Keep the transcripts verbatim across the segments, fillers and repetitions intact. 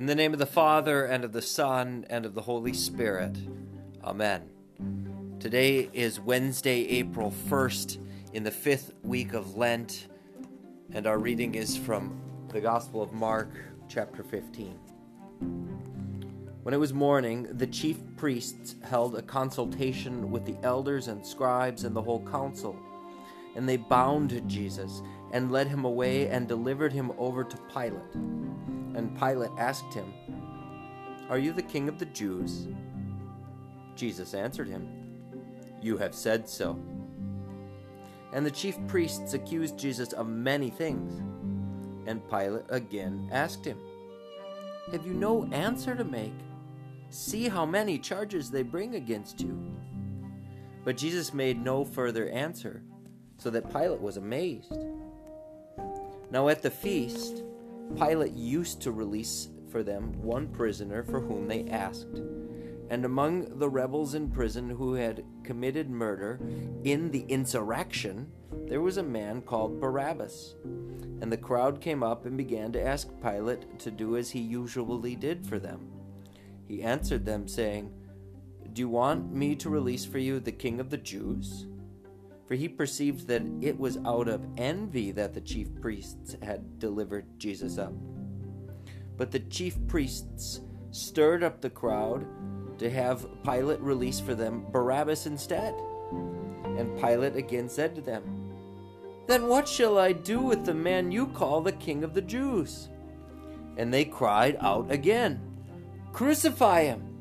In the name of the Father, and of the Son, and of the Holy Spirit. Amen. Today is Wednesday, April first, in the fifth week of Lent, and our reading is from the Gospel of Mark, chapter fifteen. When it was morning, the chief priests held a consultation with the elders and scribes and the whole council, and they bound Jesus, and led him away, and delivered him over to Pilate. And Pilate asked him, "Are you the king of the Jews?" Jesus answered him, "You have said so." And the chief priests accused Jesus of many things. And Pilate again asked him, "Have you no answer to make? See how many charges they bring against you." But Jesus made no further answer, so that Pilate was amazed. Now at the feast, Pilate used to release for them one prisoner for whom they asked. And among the rebels in prison who had committed murder in the insurrection, there was a man called Barabbas. And the crowd came up and began to ask Pilate to do as he usually did for them. He answered them, saying, "Do you want me to release for you the king of the Jews?" For he perceived that it was out of envy that the chief priests had delivered Jesus up. But the chief priests stirred up the crowd to have Pilate release for them Barabbas instead. And Pilate again said to them, "Then what shall I do with the man you call the king of the Jews?" And they cried out again, "Crucify him!"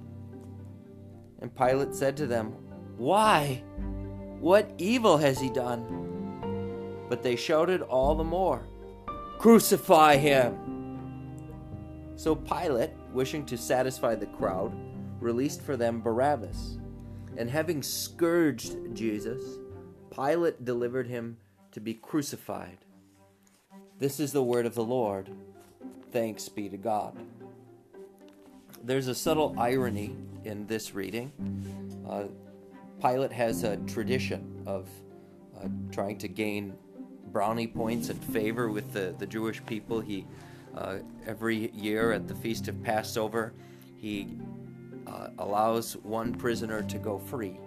And Pilate said to them, "Why? What evil has he done?" But they shouted all the more, "Crucify him!" So Pilate, wishing to satisfy the crowd, released for them Barabbas. And having scourged Jesus, Pilate delivered him to be crucified. This is the word of the Lord. Thanks be to God. There's a subtle irony in this reading. Uh, Pilate has a tradition of uh, trying to gain brownie points and favor with the, the Jewish people. He uh, every year at the Feast of Passover, he uh, allows one prisoner to go free.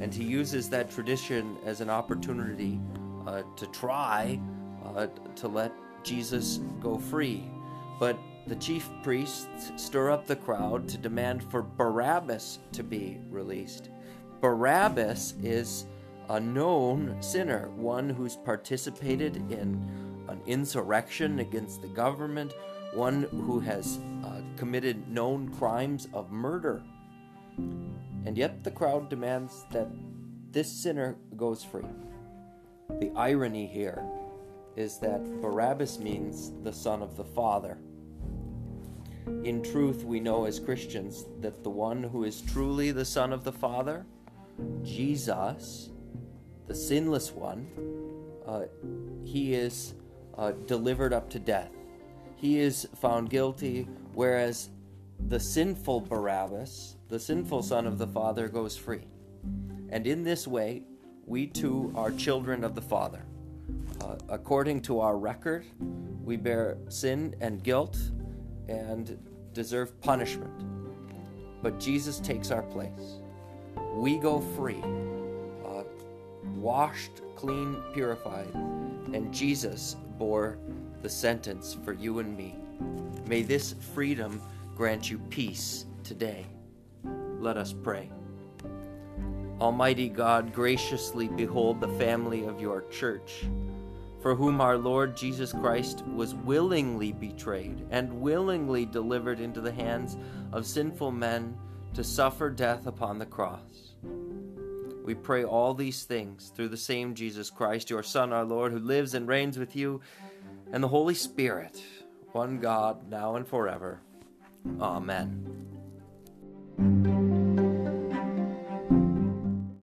And he uses that tradition as an opportunity uh, to try uh, to let Jesus go free. But the chief priests stir up the crowd to demand for Barabbas to be released. Barabbas is a known sinner, one who's participated in an insurrection against the government, one who has uh, committed known crimes of murder. And yet the crowd demands that this sinner goes free. The irony here is that Barabbas means the son of the Father. In truth, we know as Christians that the one who is truly the son of the Father, Jesus, the sinless one, uh, he is uh, delivered up to death. He is found guilty, whereas the sinful Barabbas, the sinful son of the Father, goes free. And in this way, we too are children of the Father. Uh, according to our record, we bear sin and guilt and deserve punishment. But Jesus takes our place. We go free, uh, washed, clean, purified, and Jesus bore the sentence for you and me. May this freedom grant you peace today. Let us pray. Almighty God, graciously behold the family of your church, for whom our Lord Jesus Christ was willingly betrayed and willingly delivered into the hands of sinful men to suffer death upon the cross. We pray all these things through the same Jesus Christ, your Son, our Lord, who lives and reigns with you, and the Holy Spirit, one God, now and forever. Amen.